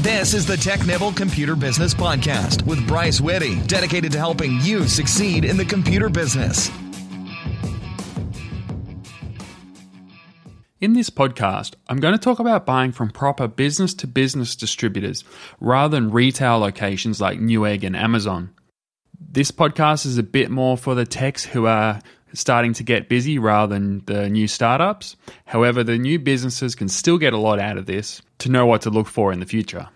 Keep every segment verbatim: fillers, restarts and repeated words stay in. This is the TechNibble Computer Business Podcast with Bryce Witte, dedicated to helping you succeed in the computer business. In this podcast, I'm going to talk about buying from proper business-to-business distributors rather than retail locations like Newegg and Amazon. This podcast is a bit more for the techs who are starting to get busy rather than the new startups. However, the new businesses can still get a lot out of this to know what to look for in the future.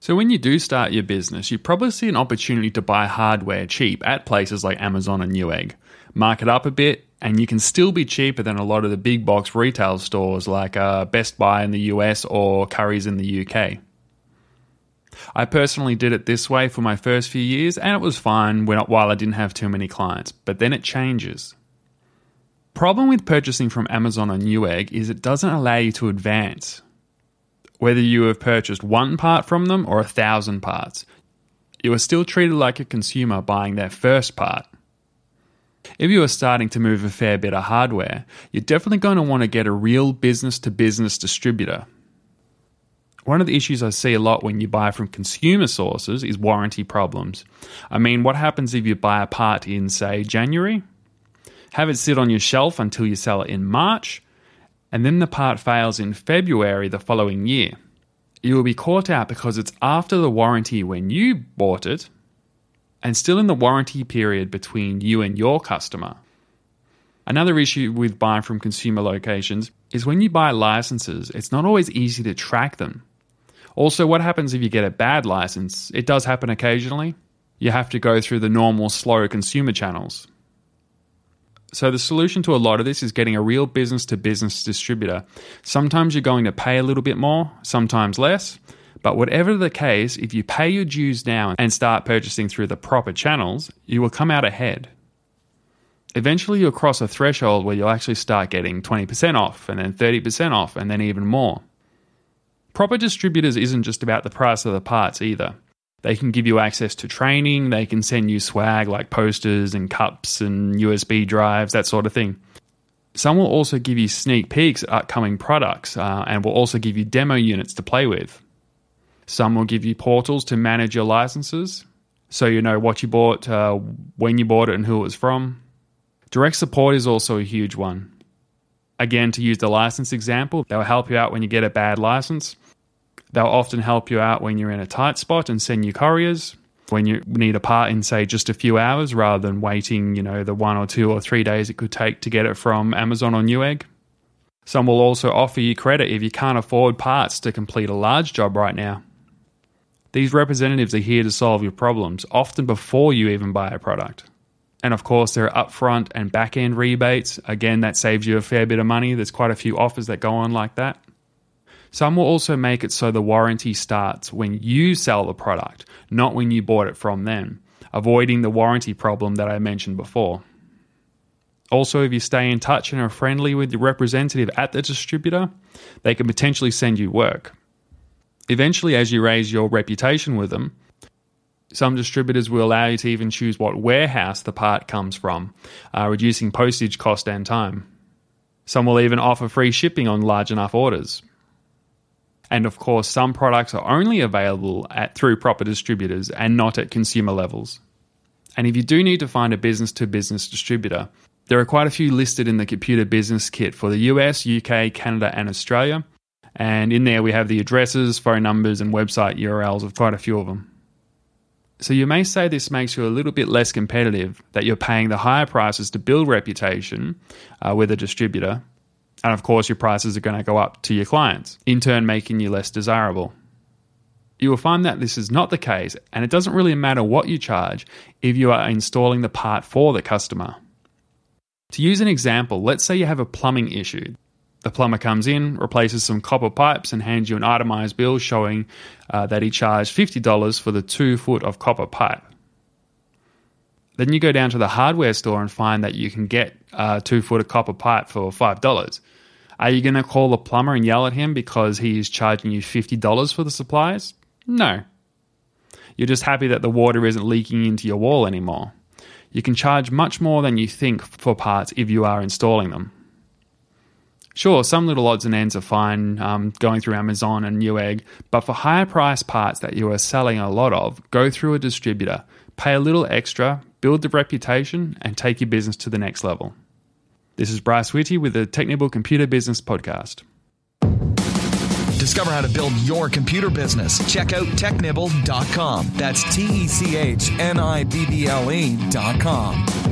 So when you do start your business, you probably see an opportunity to buy hardware cheap at places like Amazon and Newegg. Mark it up a bit and you can still be cheaper than a lot of the big box retail stores like uh, Best Buy in the U S or Currys in the U K. I personally did it this way for my first few years, and it was fine when, while I didn't have too many clients, but then it changes. Problem with purchasing from Amazon or Newegg is it doesn't allow you to advance. Whether you have purchased one part from them or a thousand parts, you are still treated like a consumer buying their first part. If you are starting to move a fair bit of hardware, you're definitely going to want to get a real business-to-business distributor. One of the issues I see a lot when you buy from consumer sources is warranty problems. I mean, what happens if you buy a part in, say, January? Have it sit on your shelf until you sell it in March, and then the part fails in February the following year. You will be caught out because it's after the warranty when you bought it, and still in the warranty period between you and your customer. Another issue with buying from consumer locations is when you buy licenses, it's not always easy to track them. Also, what happens if you get a bad license? It does happen occasionally. You have to go through the normal, slow consumer channels. So the solution to a lot of this is getting a real business-to-business distributor. Sometimes you're going to pay a little bit more, sometimes less. But whatever the case, if you pay your dues now and start purchasing through the proper channels, you will come out ahead. Eventually, you'll cross a threshold where you'll actually start getting twenty percent off, and then thirty percent off, and then even more. Proper distributors isn't just about the price of the parts either. They can give you access to training, they can send you swag like posters and cups and U S B drives, that sort of thing. Some will also give you sneak peeks at upcoming products uh, and will also give you demo units to play with. Some will give you portals to manage your licenses, so you know what you bought, uh, when you bought it and who it was from. Direct support is also a huge one. Again, to use the license example, they'll help you out when you get a bad license. They'll often help you out when you're in a tight spot and send you couriers. When you need a part in, say, just a few hours rather than waiting, you know, the one or two or three days it could take to get it from Amazon or Newegg. Some will also offer you credit if you can't afford parts to complete a large job right now. These representatives are here to solve your problems, often before you even buy a product. And of course, there are upfront and back-end rebates. Again, that saves you a fair bit of money. There's quite a few offers that go on like that. Some will also make it so the warranty starts when you sell the product, not when you bought it from them, avoiding the warranty problem that I mentioned before. Also, if you stay in touch and are friendly with the representative at the distributor, they can potentially send you work. Eventually, as you raise your reputation with them, some distributors will allow you to even choose what warehouse the part comes from, uh, reducing postage cost and time. Some will even offer free shipping on large enough orders. And of course, some products are only available at through proper distributors and not at consumer levels. And if you do need to find a business-to-business distributor, there are quite a few listed in the Computer Business Kit for the U S, U K, Canada and Australia. And in there we have the addresses, phone numbers and website U R Ls of quite a few of them. So you may say this makes you a little bit less competitive, that you're paying the higher prices to build reputation uh, with a distributor. And of course, your prices are going to go up to your clients, in turn making you less desirable. You will find that this is not the case, and it doesn't really matter what you charge if you are installing the part for the customer. To use an example, let's say you have a plumbing issue. The plumber comes in, replaces some copper pipes, and hands you an itemized bill showing uh, that he charged fifty dollars for the two foot of copper pipe. Then you go down to the hardware store and find that you can get a two foot of copper pipe for five dollars. Are you going to call the plumber and yell at him because he is charging you fifty dollars for the supplies? No. You're just happy that the water isn't leaking into your wall anymore. You can charge much more than you think for parts if you are installing them. Sure, some little odds and ends are fine um, going through Amazon and Newegg, but for higher price parts that you are selling a lot of, go through a distributor, pay a little extra, build the reputation, and take your business to the next level. This is Bryce Witte with the TechNibble Computer Business Podcast. Discover how to build your computer business. Check out tech nibble dot com. That's T E C H N I B B L E dot com.